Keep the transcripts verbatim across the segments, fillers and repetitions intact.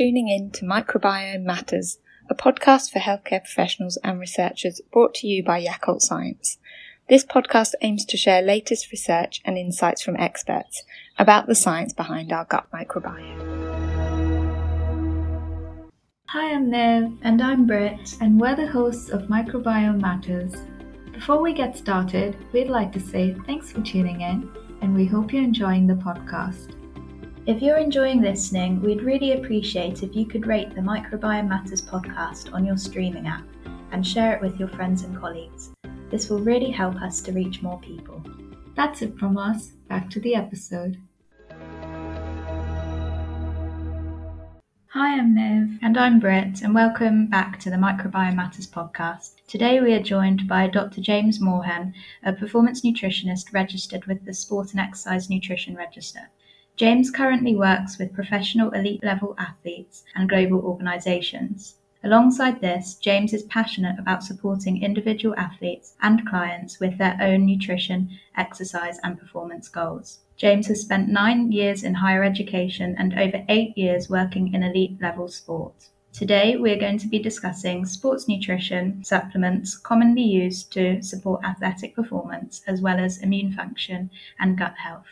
tuning in to Microbiome Matters, a podcast for healthcare professionals and researchers brought to you by Yakult Science. This podcast aims to share latest research and insights from experts about the science behind our gut microbiome. Hi, I'm Nev. And I'm Britt. And we're the hosts of Microbiome Matters. Before we get started, we'd like to say thanks for tuning in, and we hope you're enjoying the podcast. If you're enjoying listening, we'd really appreciate if you could rate the Microbiome Matters podcast on your streaming app and share it with your friends and colleagues. This will really help us to reach more people. That's it from us. Back to the episode. Hi, I'm Nev. And I'm Britt, and welcome back to the Microbiome Matters podcast. Today we are joined by Doctor James Morehen, a performance nutritionist registered with the Sport and Exercise Nutrition Register. James currently works with professional elite-level athletes and global organisations. Alongside this, James is passionate about supporting individual athletes and clients with their own nutrition, exercise and performance goals. James has spent nine years in higher education and over eight years working in elite-level sport. Today, we are going to be discussing sports nutrition supplements commonly used to support athletic performance, as well as immune function and gut health.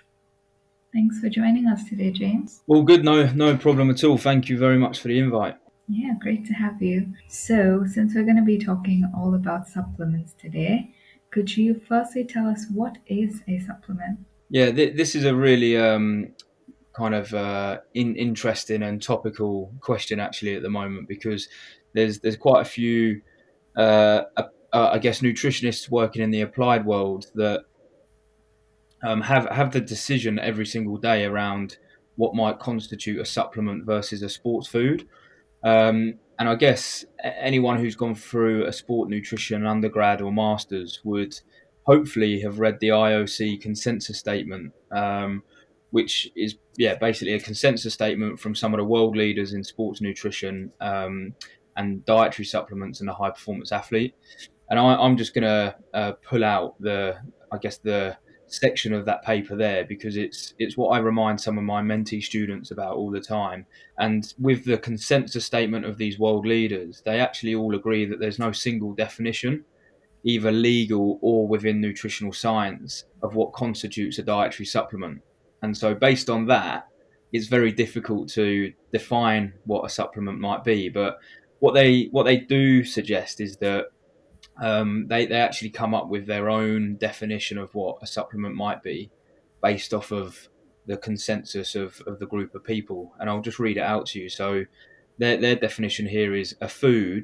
Thanks for joining us today, James. Well, good. No, no problem at all. Thank you very much for the invite. Yeah, great to have you. So, since we're going to be talking all about supplements today, could you firstly tell us what is a supplement? Yeah, th- this is a really um, kind of uh, in- interesting and topical question actually at the moment, because there's there's quite a few, uh, uh, I guess, nutritionists working in the applied world that um, have have the decision every single day around what might constitute a supplement versus a sports food. Um, and I guess anyone who's gone through a sport nutrition undergrad or master's would hopefully have read the I O C consensus statement, um, which is yeah basically a consensus statement from some of the world leaders in sports nutrition um, and dietary supplements and the high performance athlete. And I, I'm just going to uh, pull out the, I guess, the section of that paper there, because it's it's what I remind some of my mentee students about all the time. And with the consensus statement of these world leaders, they actually all agree that there's no single definition, either legal or within nutritional science, of what constitutes a dietary supplement. And so based on that, it's very difficult to define what a supplement might be. But what they what they do suggest is that Um, they, they actually come up with their own definition of what a supplement might be based off of the consensus of, of the group of people. And I'll just read it out to you. So their, their definition here is a food,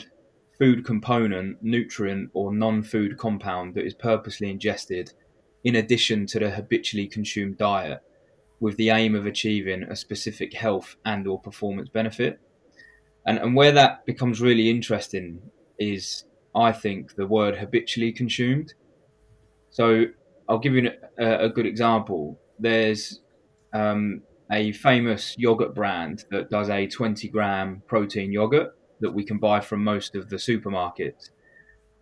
food component, nutrient or non-food compound that is purposely ingested in addition to the habitually consumed diet with the aim of achieving a specific health and or performance benefit. And, and where that becomes really interesting is, I think, the word habitually consumed. So I'll give you a, a good example. There's um, a famous yogurt brand that does a twenty gram protein yogurt that we can buy from most of the supermarkets.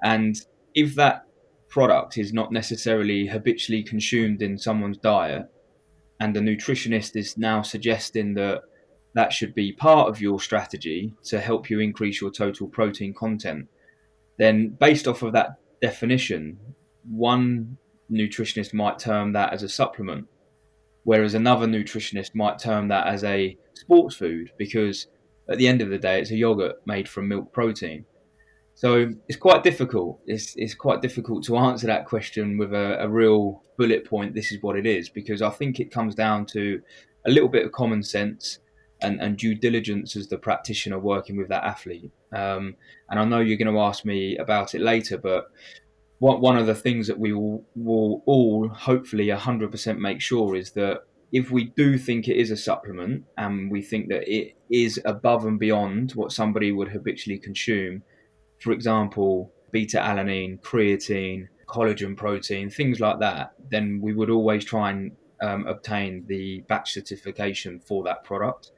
And if that product is not necessarily habitually consumed in someone's diet, and the nutritionist is now suggesting that that should be part of your strategy to help you increase your total protein content, then based off of that definition, one nutritionist might term that as a supplement, whereas another nutritionist might term that as a sports food, because at the end of the day, it's a yogurt made from milk protein. So it's quite difficult. It's it's quite difficult to answer that question with a, a real bullet point, this is what it is, because I think it comes down to a little bit of common sense and, and due diligence as the practitioner working with that athlete. Um, and I know you're going to ask me about it later, but what one of the things that we will, will all hopefully one hundred percent make sure is that if we do think it is a supplement and we think that it is above and beyond what somebody would habitually consume, for example, beta-alanine, creatine, collagen protein, things like that, then we would always try and um, obtain the batch certification for that product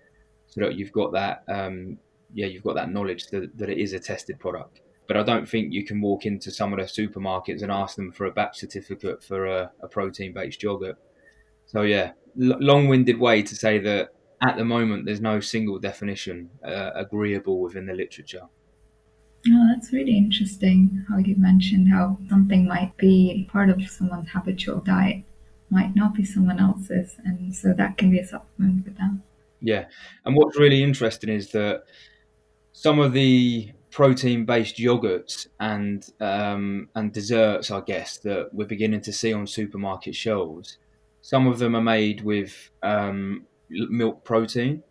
so that you've got that um yeah, you've got that knowledge that, that it is a tested product. But I don't think you can walk into some of the supermarkets and ask them for a batch certificate for a, a protein-based yogurt. So yeah, l- long-winded way to say that at the moment, there's no single definition uh, agreeable within the literature. Oh, that's really interesting how you mentioned how something might be part of someone's habitual diet, might not be someone else's, and so that can be a supplement for them. Yeah, and what's really interesting is that some of the protein-based yogurts and um, and desserts, I guess, that we're beginning to see on supermarket shelves, some of them are made with um, milk protein,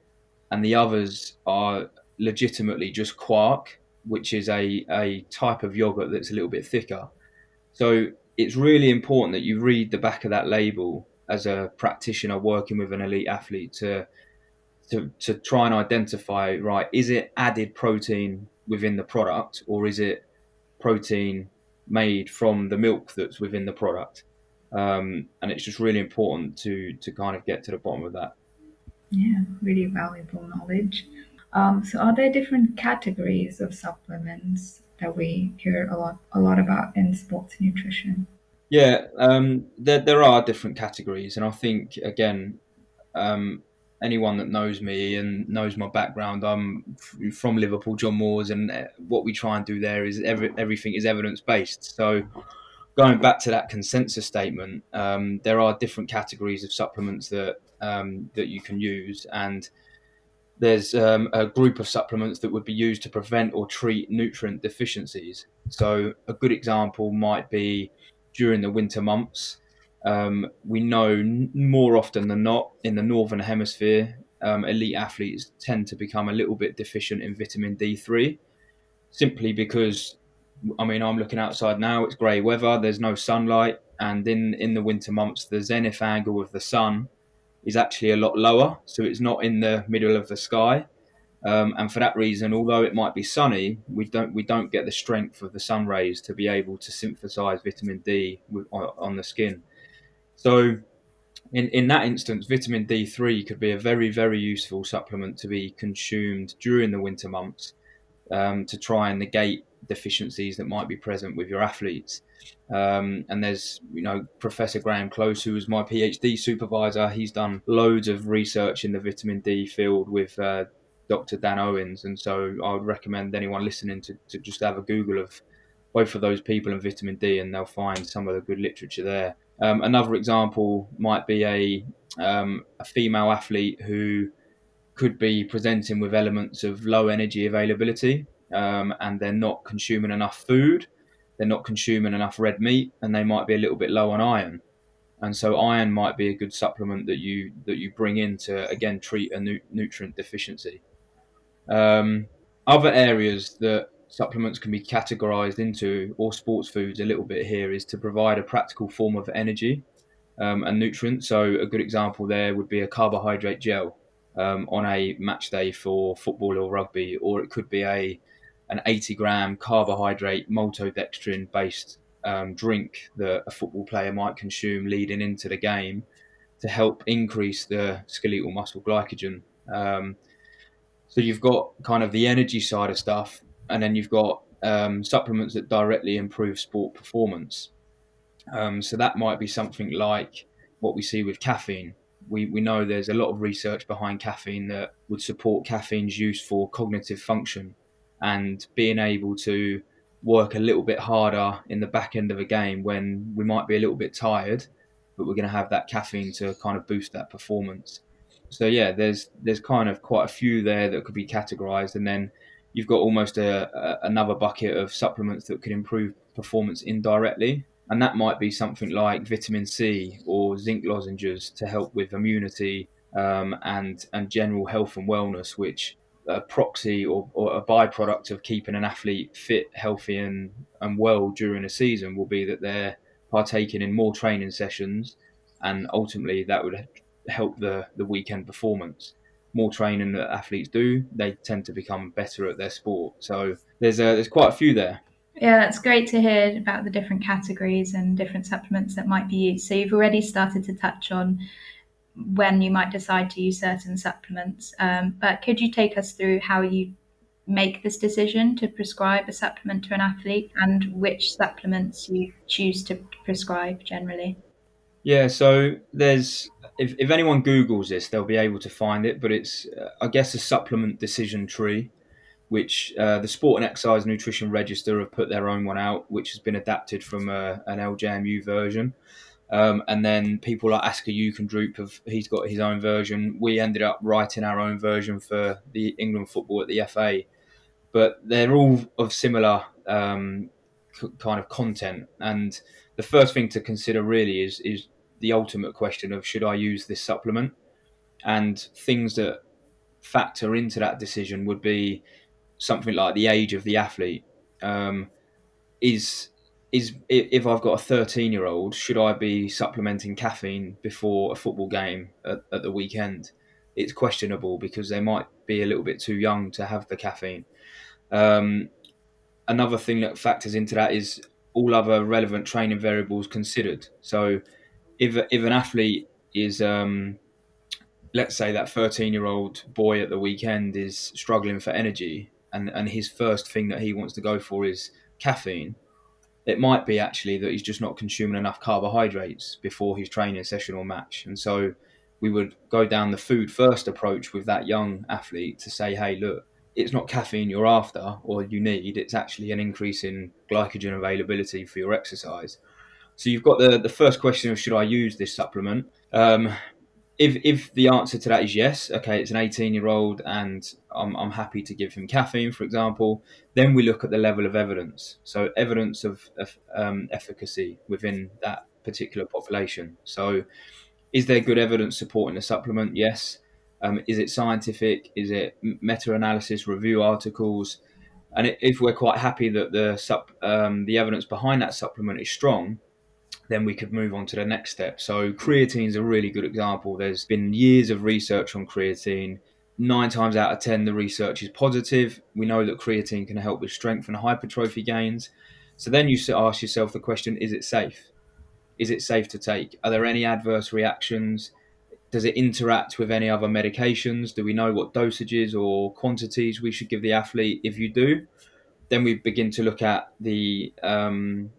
and the others are legitimately just quark, which is a, a type of yogurt that's a little bit thicker. So it's really important that you read the back of that label as a practitioner working with an elite athlete to to, to try and identify, right, is it added protein within the product, or is it protein made from the milk that's within the product? Um, and it's just really important to to kind of get to the bottom of that. Yeah, really valuable knowledge. Um, so are there different categories of supplements that we hear a lot a lot about in sports nutrition? Yeah, um, there, there are different categories. And I think, again, um, anyone that knows me and knows my background, I'm from Liverpool John Moores, and what we try and do there is every, everything is evidence-based. So going back to that consensus statement, um, there are different categories of supplements that um, that you can use, and there's um, a group of supplements that would be used to prevent or treat nutrient deficiencies. So a good example might be during the winter months. Um, we know n- more often than not in the Northern Hemisphere, um, elite athletes tend to become a little bit deficient in vitamin D three, simply because, I mean, I'm looking outside now, it's grey weather, there's no sunlight, and in, in the winter months, the zenith angle of the sun is actually a lot lower, so it's not in the middle of the sky, um, and for that reason, although it might be sunny, we don't we don't get the strength of the sun rays to be able to synthesize vitamin D with, on, on the skin. So, in in that instance, vitamin D three could be a very very useful supplement to be consumed during the winter months um, to try and negate deficiencies that might be present with your athletes. Um, and there's, you know, Professor Graham Close, who was my PhD supervisor. He's done loads of research in the vitamin D field with uh, Doctor Dan Owens. And so I would recommend anyone listening to, to just have a Google of both of those people and vitamin D, and they'll find some of the good literature there. Um, another example might be a, um, a female athlete who could be presenting with elements of low energy availability. Um, and they're not consuming enough food, they're not consuming enough red meat, and they might be a little bit low on iron. And so iron might be a good supplement that you that you bring in to, again, treat a nu- nutrient deficiency. Um, other areas that supplements can be categorized into, or sports foods a little bit here, is to provide a practical form of energy um, and nutrients. So a good example there would be a carbohydrate gel um, on a match day for football or rugby, or it could be a an eighty gram carbohydrate maltodextrin based um, drink that a football player might consume leading into the game to help increase the skeletal muscle glycogen. Um, so you've got kind of the energy side of stuff, and then you've got um, supplements that directly improve sport performance. Um, so that might be something like what we see with caffeine. We we know there's a lot of research behind caffeine that would support caffeine's use for cognitive function, and being able to work a little bit harder in the back end of a game when we might be a little bit tired, but we're going to have that caffeine to kind of boost that performance. So yeah, there's there's kind of quite a few there that could be categorized. And then you've got almost a, a, another bucket of supplements that could improve performance indirectly. And that might be something like vitamin C or zinc lozenges to help with immunity um, and, and general health and wellness, which a proxy or, or a byproduct of keeping an athlete fit, healthy and, and well during a season will be that they're partaking in more training sessions, and ultimately that would help the, the weekend performance. More training that athletes do, they tend to become better at their sport. So there's a, there's quite a few there. Yeah, that's great to hear about the different categories and different supplements that might be used. So you've already started to touch on when you might decide to use certain supplements. Um, but could you take us through how you make this decision to prescribe a supplement to an athlete, and which supplements you choose to prescribe generally? Yeah, so there's, if, if anyone Googles this, they'll be able to find it, but it's, uh, I guess, a supplement decision tree, which uh, the Sport and Exercise Nutrition Register have put their own one out, which has been adapted from uh, an L J M U version. Um, and then people like Asker Jeukendrup, have, he's got his own version. We ended up writing our own version for the England football at the F A. But they're all of similar um, c- kind of content. And the first thing to consider really is is the ultimate question of, should I use this supplement? And things that factor into that decision would be something like the age of the athlete. Um, is is if I've got a thirteen-year-old, should I be supplementing caffeine before a football game at, at the weekend? It's questionable because they might be a little bit too young to have the caffeine. Um, another thing that factors into that is all other relevant training variables considered. So if if an athlete is, um, let's say that thirteen-year-old boy at the weekend is struggling for energy, and, and his first thing that he wants to go for is caffeine, it might be actually that he's just not consuming enough carbohydrates before his training session or match. And so we would go down the food-first approach with that young athlete to say, hey, look, it's not caffeine you're after or you need, it's actually an increase in glycogen availability for your exercise. So you've got the, the first question of, should I use this supplement? Um, if if the answer to that is yes, okay, it's an eighteen-year-old and I'm, I'm happy to give him caffeine, for example, then we look at the level of evidence. So evidence of, of um, efficacy within that particular population. So is there good evidence supporting the supplement? Yes. Um, is it scientific? Is it meta-analysis, review articles? And if we're quite happy that the sup, um, the evidence behind that supplement is strong, then we could move on to the next step. So creatine is a really good example. There's been years of research on creatine. Nine times out of ten, the research is positive. We know that creatine can help with strength and hypertrophy gains. So then you ask yourself the question, is it safe? Is it safe to take? Are there any adverse reactions? Does it interact with any other medications? Do we know what dosages or quantities we should give the athlete? If you do, then we begin to look at the um,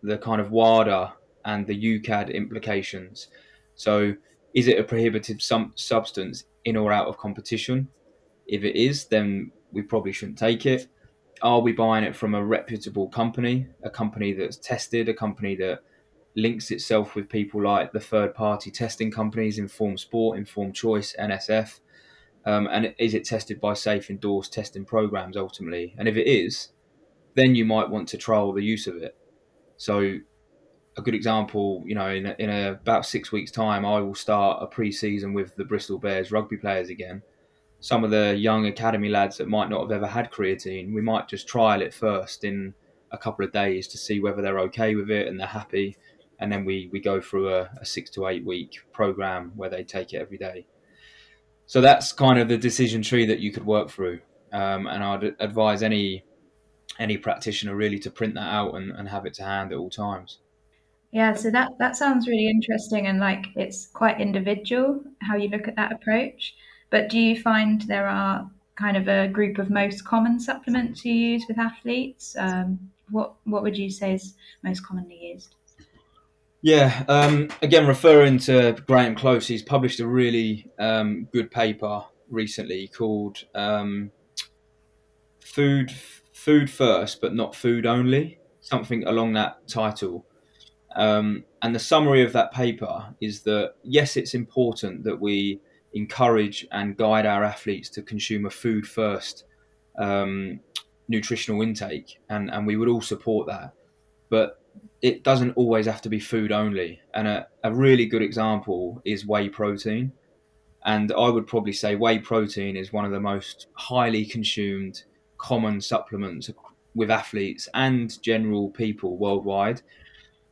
the kind of WADA and the U C A D implications. So is it a prohibited sum- substance in or out of competition? If it is, then we probably shouldn't take it. Are we buying it from a reputable company, a company that's tested, a company that links itself with people like the third-party testing companies, Informed Sport, Informed Choice, N S F, um, and is it tested by safe endorsed testing programs ultimately? And if it is, then you might want to trial the use of it. So a good example, you know, in, in a, about six weeks' time, I will start a pre-season with the Bristol Bears rugby players again. Some of the young academy lads that might not have ever had creatine, we might just trial it first in a couple of days to see whether they're okay with it and they're happy. And then we, we go through a, a six to eight week program where they take it every day. So that's kind of the decision tree that you could work through. Um, and I'd advise any any practitioner really to print that out and, and have it to hand at all times. Yeah, so that, that sounds really interesting. And like, it's quite individual how you look at that approach. But do you find there are kind of a group of most common supplements you use with athletes? Um, what what would you say is most commonly used? Yeah, um, again, referring to Graham Close, he's published a really um, good paper recently called um, Food Food First, but Not Food Only, something along that title. Um, and the summary of that paper is that, yes, it's important that we encourage and guide our athletes to consume a food first um, nutritional intake, and, and we would all support that. But it doesn't always have to be food only. And a, a really good example is whey protein. And I would probably say whey protein is one of the most highly consumed common supplements with athletes and general people worldwide.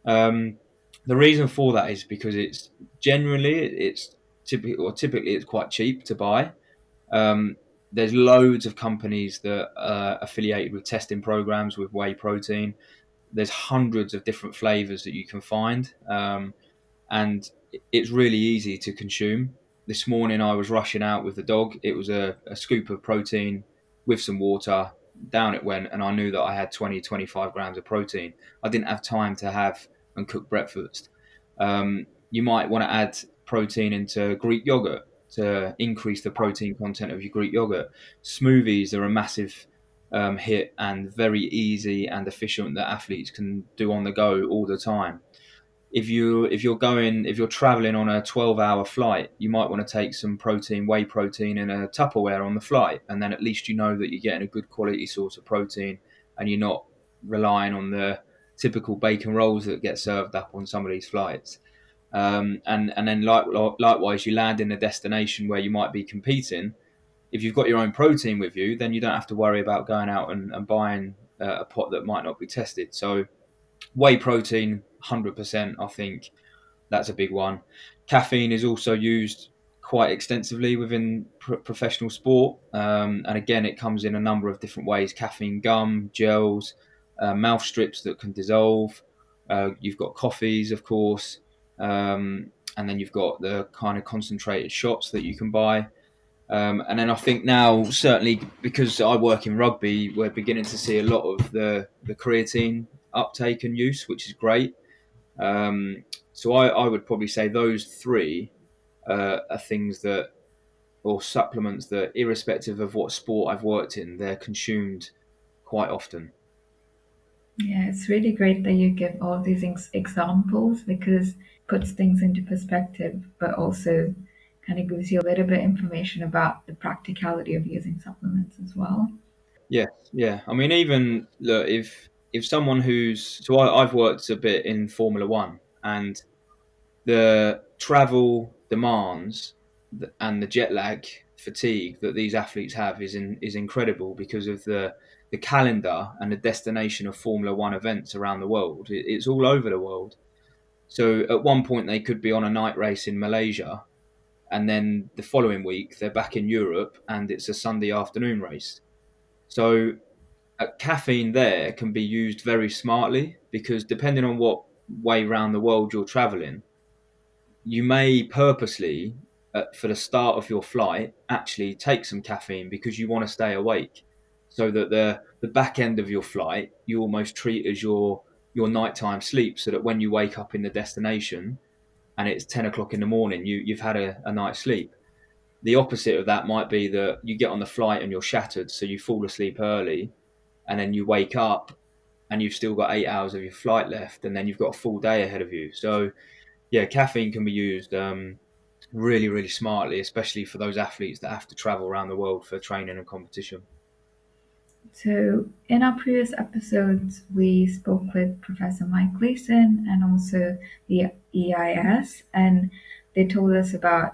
Um, the reason for that is because it's generally, it's typically, or typically it's quite cheap to buy. Um, there's loads of companies that are affiliated with testing programs with whey protein. There's hundreds of different flavors that you can find, um, and it's really easy to consume. This morning I was rushing out with the dog. It was a, a scoop of protein with some water. Down it went, and I knew that I had twenty, twenty-five grams of protein. I didn't have time to have and cook breakfast. Um, you might want to add protein into Greek yogurt to increase the protein content of your Greek yogurt. Smoothies are a massive um, hit and very easy and efficient that athletes can do on the go all the time. If you if you're going if you're traveling on a twelve hour flight, you might want to take some protein, whey protein in a Tupperware on the flight, and then at least you know that you're getting a good quality source of protein and you're not relying on the typical bacon rolls that get served up on some of these flights. Um, and and then like, likewise, you land in a destination where you might be competing. If you've got your own protein with you, then you don't have to worry about going out and, and buying uh, a pot that might not be tested. So whey protein, one hundred percent, I think that's a big one. Caffeine is also used quite extensively within pr- professional sport. Um, and again, it comes in a number of different ways. Caffeine gum, gels, uh, mouth strips that can dissolve. Uh, you've got coffees, of course. Um, and then you've got the kind of concentrated shots that you can buy. Um, and then I think now, certainly because I work in rugby, we're beginning to see a lot of the, the creatine uptake and use, which is great. Um, so I, I would probably say those three uh, are things that, or supplements that, irrespective of what sport I've worked in, they're consumed quite often. Yeah, it's really great that you give all these ex- examples because it puts things into perspective, but also kind of gives you a little bit of information about the practicality of using supplements as well. Yeah, yeah. I mean, even look, if If someone who's, so I, I've worked a bit in Formula One, and the travel demands and the jet lag fatigue that these athletes have is in, is incredible because of the, the calendar and the destination of Formula One events around the world. It, it's all over the world. So at one point they could be on a night race in Malaysia, and then the following week they're back in Europe and it's a Sunday afternoon race. So Uh, caffeine there can be used very smartly, because depending on what way round the world you're traveling, you may purposely uh, for the start of your flight actually take some caffeine because you want to stay awake, so that the the back end of your flight you almost treat as your your nighttime sleep, so that when you wake up in the destination and it's ten o'clock in the morning, you you've had a, a night's sleep. The opposite of that might be that you get on the flight and you're shattered, so you fall asleep early. And then you wake up and you've still got eight hours of your flight left, and then you've got a full day ahead of you. So, yeah, caffeine can be used um, really, really smartly, especially for those athletes that have to travel around the world for training and competition. So in our previous episodes, we spoke with Professor Mike Gleason and also the E I S, and they told us about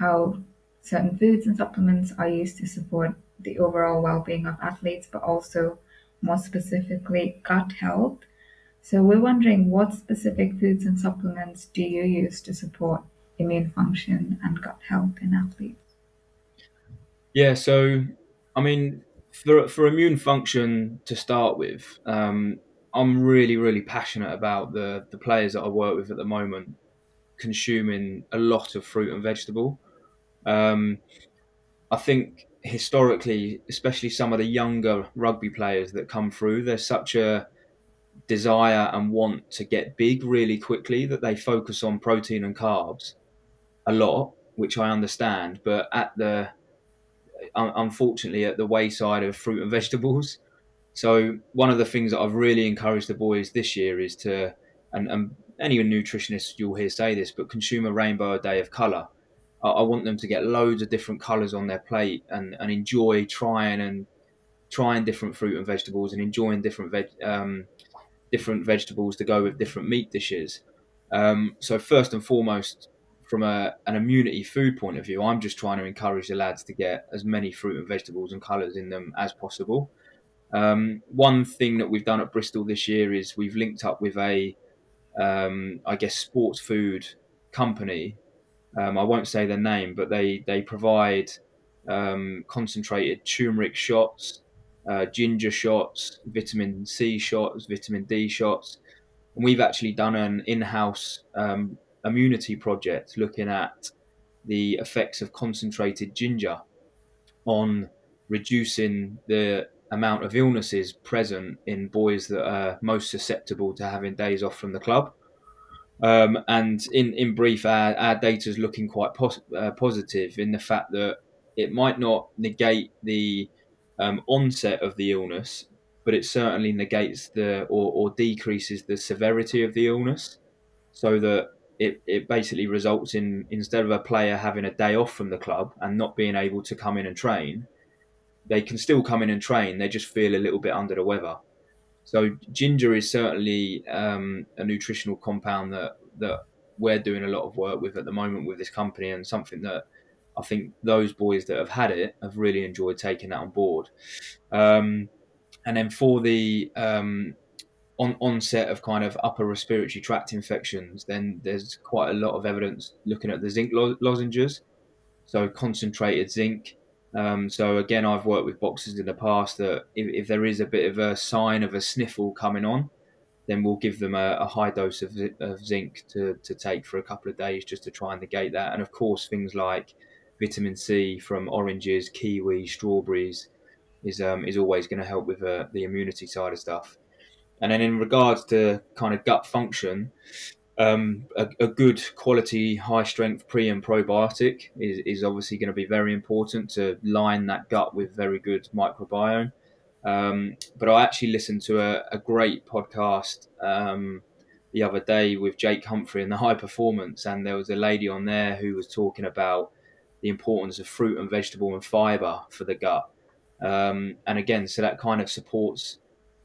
how certain foods and supplements are used to support the overall well-being of athletes, but also more specifically gut health. So we're wondering, what specific foods and supplements do you use to support immune function and gut health in athletes? Yeah, so I mean, for for immune function to start with, um, I'm really, really passionate about the, the players that I work with at the moment consuming a lot of fruit and vegetable. Um, I think historically, especially some of the younger rugby players that come through, there's such a desire and want to get big really quickly that they focus on protein and carbs a lot, which I understand, but at the unfortunately at the wayside of fruit and vegetables. So one of the things that I've really encouraged the boys this year is to, and, and any nutritionist you'll hear say this, but consume a rainbow a day of colour. I want them to get loads of different colours on their plate and, and enjoy trying and trying different fruit and vegetables and enjoying different veg, um, different vegetables to go with different meat dishes. Um, so first and foremost, from a, an immunity food point of view, I'm just trying to encourage the lads to get as many fruit and vegetables and colours in them as possible. Um, one thing that we've done at Bristol this year is we've linked up with a, um, I guess, sports food company. Um, I won't say their name, but they, they provide um, concentrated turmeric shots, uh, ginger shots, vitamin C shots, vitamin D shots. And we've actually done an in-house um, immunity project looking at the effects of concentrated ginger on reducing the amount of illnesses present in boys that are most susceptible to having days off from the club. Um, and in, in brief, our, our data is looking quite pos- uh, positive in the fact that it might not negate the um, onset of the illness, but it certainly negates the or, or decreases the severity of the illness, so that it, it basically results in, instead of a player having a day off from the club and not being able to come in and train, they can still come in and train. They just feel a little bit under the weather. So ginger is certainly um, a nutritional compound that, that we're doing a lot of work with at the moment with this company, and something that I think those boys that have had it have really enjoyed taking that on board. Um, and then for the um, on, onset of kind of upper respiratory tract infections, then there's quite a lot of evidence looking at the zinc lo- lozenges, so concentrated zinc. Um, so again, I've worked with boxers in the past that if, if there is a bit of a sign of a sniffle coming on, then we'll give them a, a high dose of, of zinc to, to take for a couple of days just to try and negate that. And of course, things like vitamin C from oranges, kiwi, strawberries is um, is always going to help with uh, the immunity side of stuff. And then in regards to kind of gut function, um, a, a good quality, high strength pre and probiotic is, is obviously going to be very important to line that gut with very good microbiome. Um, but I actually listened to a, a great podcast um, the other day with Jake Humphrey and the High Performance, and there was a lady on there who was talking about the importance of fruit and vegetable and fiber for the gut. Um, and again, so that kind of supports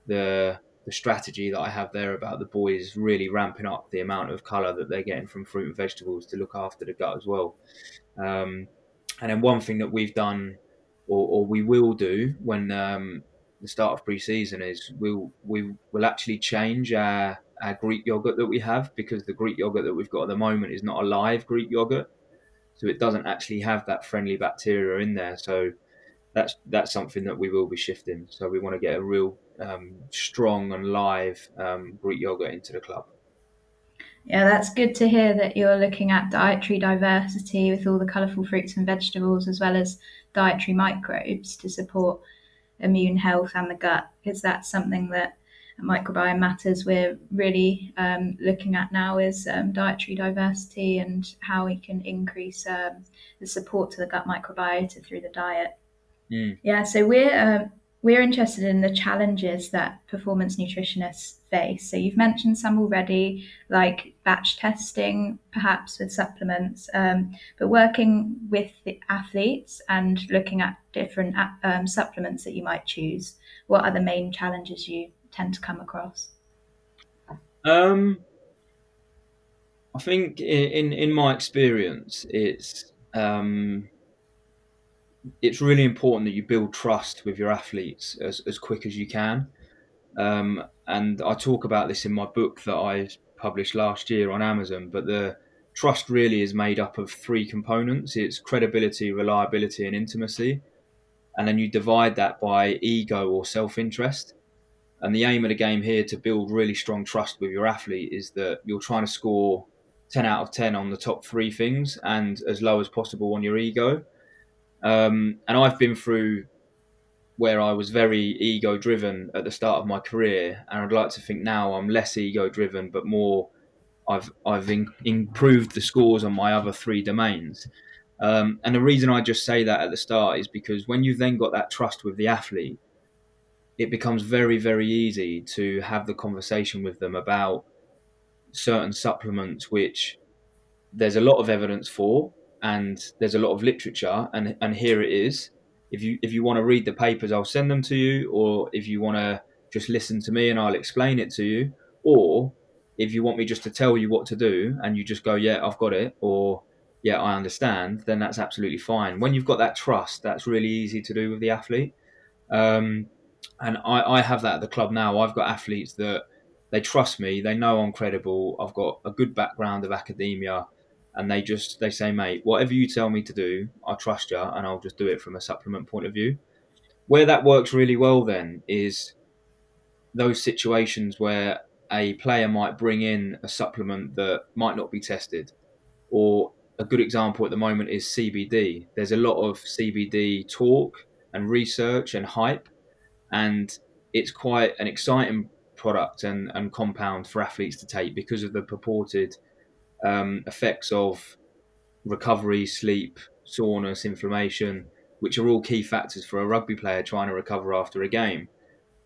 the the strategy that I have there about the boys really ramping up the amount of colour that they're getting from fruit and vegetables to look after the gut as well. Um, and then one thing that we've done, or, or we will do when um, the start of pre-season, is we'll, we will actually change our, our Greek yoghurt that we have, because the Greek yoghurt that we've got at the moment is not a live Greek yoghurt. So it doesn't actually have that friendly bacteria in there. So that's that's something that we will be shifting. So we want to get a real um, strong and live um, Greek yogurt into the club. Yeah, that's good to hear that you're looking at dietary diversity with all the colourful fruits and vegetables, as well as dietary microbes to support immune health and the gut, because that's something that Microbiome Matters we're really um, looking at now, is um, dietary diversity and how we can increase um, the support to the gut microbiota through the diet. Mm. Yeah, so we're um, we're interested in the challenges that performance nutritionists face. So you've mentioned some already, like batch testing, perhaps with supplements, um, but working with the athletes and looking at different um, supplements that you might choose. What are the main challenges you tend to come across? Um, I think in in my experience, it's um, it's really important that you build trust with your athletes as, as quick as you can. Um, and I talk about this in my book that I published last year on Amazon, but the trust really is made up of three components. It's credibility, reliability, and intimacy. And then you divide that by ego or self-interest. And the aim of the game here to build really strong trust with your athlete is that you're trying to score ten out of ten on the top three things and as low as possible on your ego. Um, and I've been through where I was very ego-driven at the start of my career, and I'd like to think now I'm less ego-driven, but more I've I've in, improved the scores on my other three domains. Um, and the reason I just say that at the start is because when you've then got that trust with the athlete, it becomes very, very easy to have the conversation with them about certain supplements, which there's a lot of evidence for, and there's a lot of literature, and, and here it is. If you if you want to read the papers, I'll send them to you, or if you want to just listen to me and I'll explain it to you, or if you want me just to tell you what to do and you just go, yeah, I've got it, or yeah, I understand, then that's absolutely fine. When you've got that trust, that's really easy to do with the athlete. Um, And I, I have that at the club now. I've got athletes that they trust me. They know I'm credible. I've got a good background of academia, and they just they say, mate, whatever you tell me to do, I trust you, and I'll just do it from a supplement point of view. Where that works really well then is those situations where a player might bring in a supplement that might not be tested. Or a good example at the moment is C B D. There's a lot of C B D talk and research and hype. And it's quite an exciting product and, and compound for athletes to take because of the purported um, effects of recovery, sleep, soreness, inflammation, which are all key factors for a rugby player trying to recover after a game.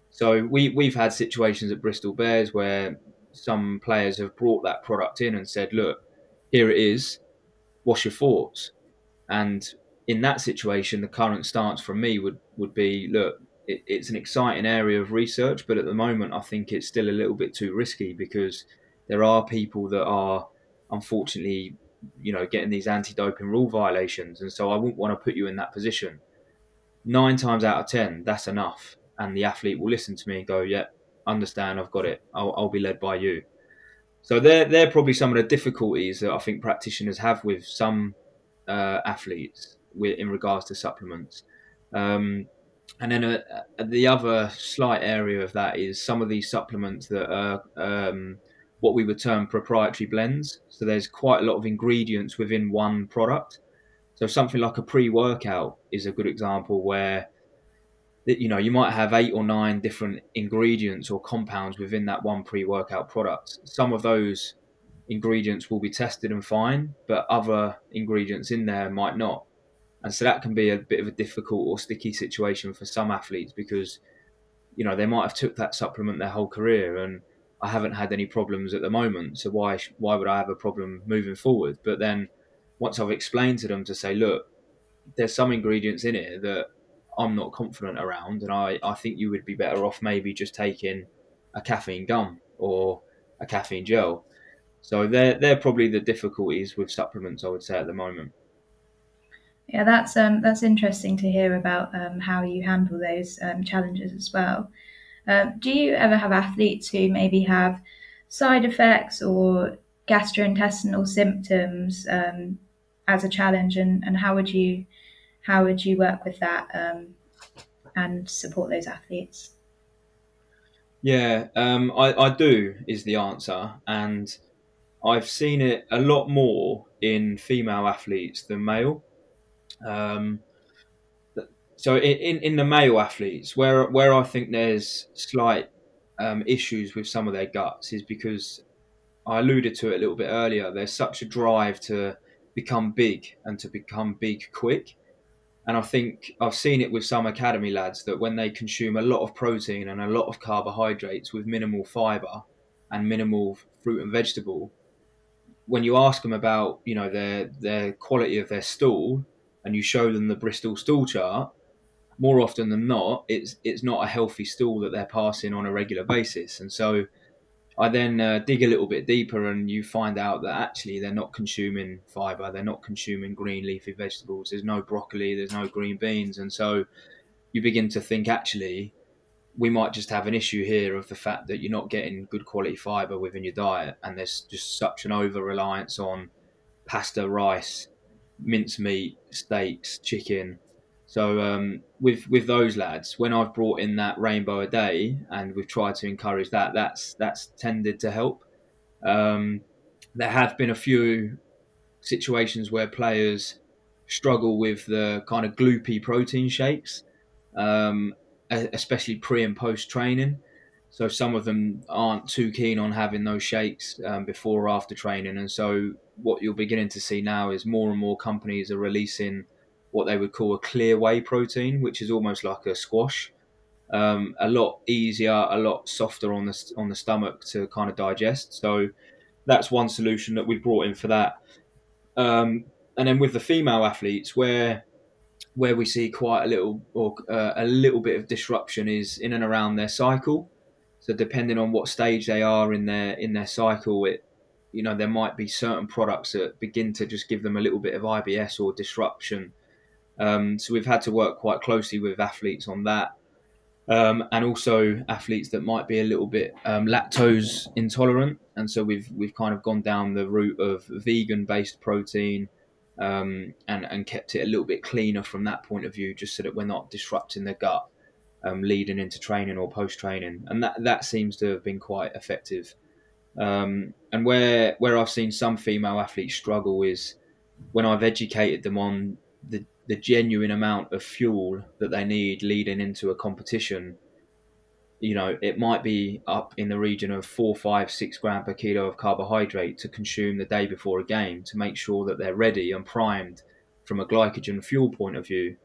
So we, we've had situations at Bristol Bears where some players have brought that product in and said, look, here it is, what's your thoughts? And in that situation, the current stance from me would, would be, look, it, it's an exciting area of research, but at the moment, I think it's still a little bit too risky because there are people that are, unfortunately, you know, getting these anti-doping rule violations. And so I wouldn't want to put you in that position. Nine times out of ten, that's enough. And the athlete will listen to me and go, yeah, understand, I've got it. I'll, I'll be led by you. So they're, they're probably some of the difficulties that I think practitioners have with some uh, athletes with, in regards to supplements. Um, and then a, a, the other slight area of that is some of these supplements that are um, what we would term proprietary blends. So there's quite a lot of ingredients within one product. So something like a pre-workout is a good example where, you know, you might have eight or nine different ingredients or compounds within that one pre-workout product. Some of those ingredients will be tested and fine, but other ingredients in there might not. And so that can be a bit of a difficult or sticky situation for some athletes because, you know, they might have took that supplement their whole career and I haven't had any problems at the moment. So why why would I have a problem moving forward? But then once I've explained to them to say, look, there's some ingredients in it that I'm not confident around, and I, I think you would be better off maybe just taking a caffeine gum or a caffeine gel. So they're, they're probably the difficulties with supplements, I would say, at the moment. Yeah, that's um that's interesting to hear about um, how you handle those um, challenges as well. Um, do you ever have athletes who maybe have side effects or gastrointestinal symptoms um, as a challenge, and, and how would you How would you work with that um, and support those athletes? Yeah, um, I, I do is the answer. And I've seen it a lot more in female athletes than male. Um, so in, in the male athletes, where, where I think there's slight um, issues with some of their guts is because I alluded to it a little bit earlier. There's such a drive to become big and to become big quick. And I think I've seen it with some academy lads that when they consume a lot of protein and a lot of carbohydrates with minimal fibre and minimal fruit and vegetable, when you ask them about, you know, their their quality of their stool and you show them the Bristol stool chart, more often than not, it's it's not a healthy stool that they're passing on a regular basis. And so I then uh, dig a little bit deeper and you find out that actually they're not consuming fibre, they're not consuming green leafy vegetables, there's no broccoli, there's no green beans. And so you begin to think, actually, we might just have an issue here of the fact that you're not getting good quality fibre within your diet. And there's just such an over-reliance on pasta, rice, mincemeat, steaks, chicken. So um, with with those lads, when I've brought in that rainbow a day and we've tried to encourage that, that's that's tended to help. Um, there have been a few situations where players struggle with the kind of gloopy protein shakes, um, especially pre and post training. So some of them aren't too keen on having those shakes um, before or after training. And so what you're beginning to see now is more and more companies are releasing what they would call a clear whey protein, which is almost like a squash, um, a lot easier, a lot softer on the on the stomach to kind of digest. So that's one solution that we brought in for that. Um, and then with the female athletes, where where we see quite a little or uh, a little bit of disruption is in and around their cycle. So depending on what stage they are in their in their cycle, it you know there might be certain products that begin to just give them a little bit of I B S or disruption. Um, so we've had to work quite closely with athletes on that, um, and also athletes that might be a little bit um, lactose intolerant. And so we've we've kind of gone down the route of vegan-based protein um, and, and kept it a little bit cleaner from that point of view, just so that we're not disrupting the gut um, leading into training or post-training. And that, that seems to have been quite effective. Um, and where where I've seen some female athletes struggle is when I've educated them on the the genuine amount of fuel that they need leading into a competition, you know, it might be up in the region of four, five, six grams per kilo of carbohydrate to consume the day before a game to make sure that they're ready and primed from a glycogen fuel point of view.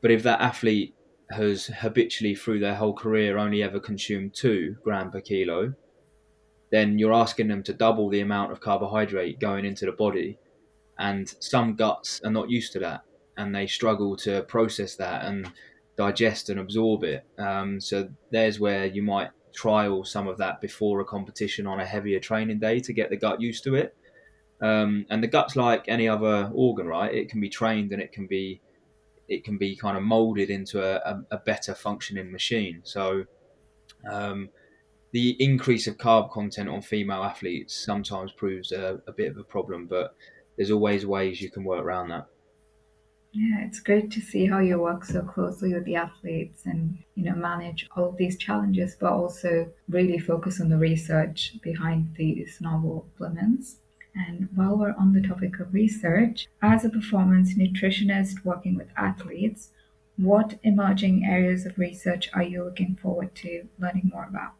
But if that athlete has habitually through their whole career only ever consumed two grams per kilo, then you're asking them to double the amount of carbohydrate going into the body. And some guts are not used to that, and they struggle to process that and digest and absorb it. Um, so there's where you might trial some of that before a competition on a heavier training day to get the gut used to it. Um, and the gut's like any other organ, right? It can be trained and it can be it can be kind of molded into a, a better functioning machine. So um, the increase of carb content on female athletes sometimes proves a, a bit of a problem, but there's always ways you can work around that. Yeah, it's great to see how you work so closely with the athletes and, you know, manage all of these challenges, but also really focus on the research behind these novel supplements. And while we're on the topic of research, as a performance nutritionist working with athletes, what emerging areas of research are you looking forward to learning more about?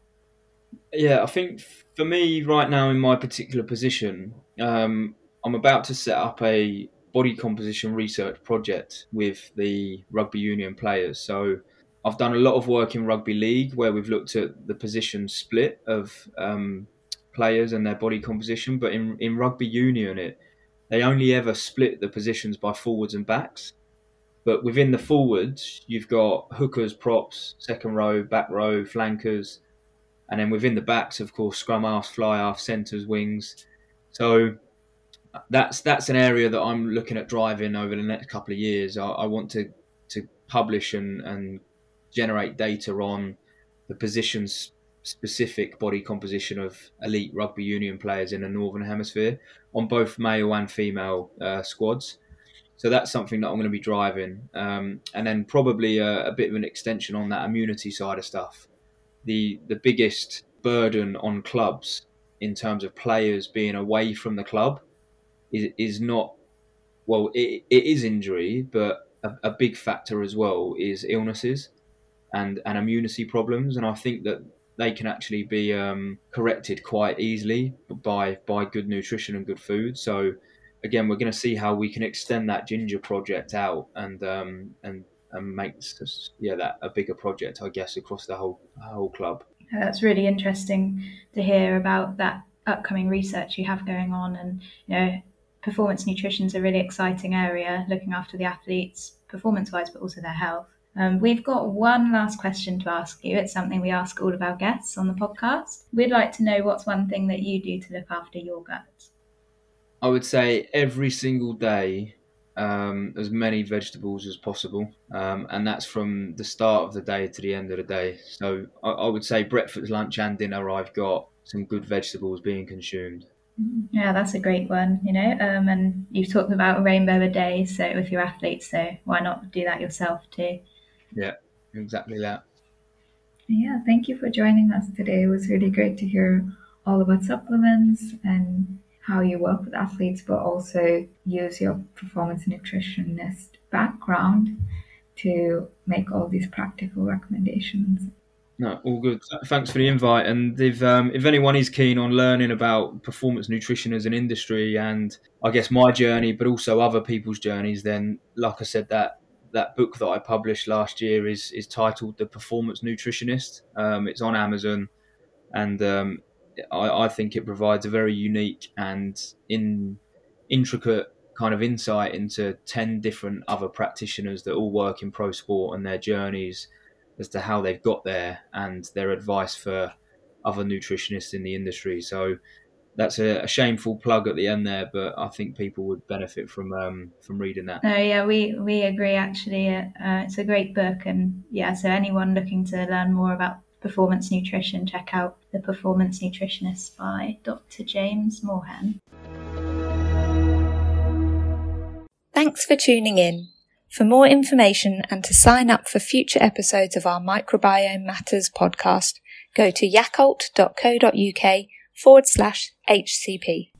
Yeah, I think for me right now in my particular position, um, I'm about to set up a body composition research project with the rugby union players. So I've done a lot of work in rugby league where we've looked at the position split of um, players and their body composition. But in, in rugby union, it they only ever split the positions by forwards and backs. But within the forwards, you've got hookers, props, second row, back row, flankers. And then within the backs, of course, scrum halves, fly halves, centres, wings. So that's that's an area that I'm looking at driving over the next couple of years. I, I want to to publish and, and generate data on the positions specific body composition of elite rugby union players in the Northern Hemisphere on both male and female uh, squads. So that's something that I'm going to be driving. Um, and then probably a, a bit of an extension on that immunity side of stuff. The the biggest burden on clubs in terms of players being away from the club is is not, well, it, it is injury, but a, a big factor as well is illnesses and, and immunity problems. And I think that they can actually be um, corrected quite easily by, by good nutrition and good food. So again, we're going to see how we can extend that ginger project out and um, and and make yeah that a bigger project, I guess, across the whole whole club. That's really interesting to hear about that upcoming research you have going on, and you know, performance nutrition is a really exciting area, looking after the athletes performance-wise, but also their health. Um, we've got one last question to ask you. It's something we ask all of our guests on the podcast. We'd like to know what's one thing that you do to look after your gut. I would say every single day, um, as many vegetables as possible. Um, and that's from the start of the day to the end of the day. So I, I would say breakfast, lunch and dinner, I've got some good vegetables being consumed. Yeah, that's a great one, you know, um, and you've talked about rainbow a day, so with your athletes, so why not do that yourself too? Yeah, exactly that. Yeah, thank you for joining us today. It was really great to hear all about supplements and how you work with athletes, but also use your performance nutritionist background to make all these practical recommendations. No, all good. Thanks for the invite. And if um, if anyone is keen on learning about performance nutrition as an industry and I guess my journey, but also other people's journeys, then like I said, that that book that I published last year is is titled The Performance Nutritionist. Um, it's on Amazon, and um, I, I think it provides a very unique and in, intricate kind of insight into ten different other practitioners that all work in pro sport and their journeys as to how they've got there and their advice for other nutritionists in the industry. So that's a, a shameful plug at the end there, but I think people would benefit from um, from reading that. Oh yeah, we, we agree actually. Uh, it's a great book, and yeah, so anyone looking to learn more about performance nutrition, check out The Performance Nutritionist by Doctor James Morehen. Thanks for tuning in. For more information and to sign up for future episodes of our Microbiome Matters podcast, go to yakult dot co dot uk forward slash H C P.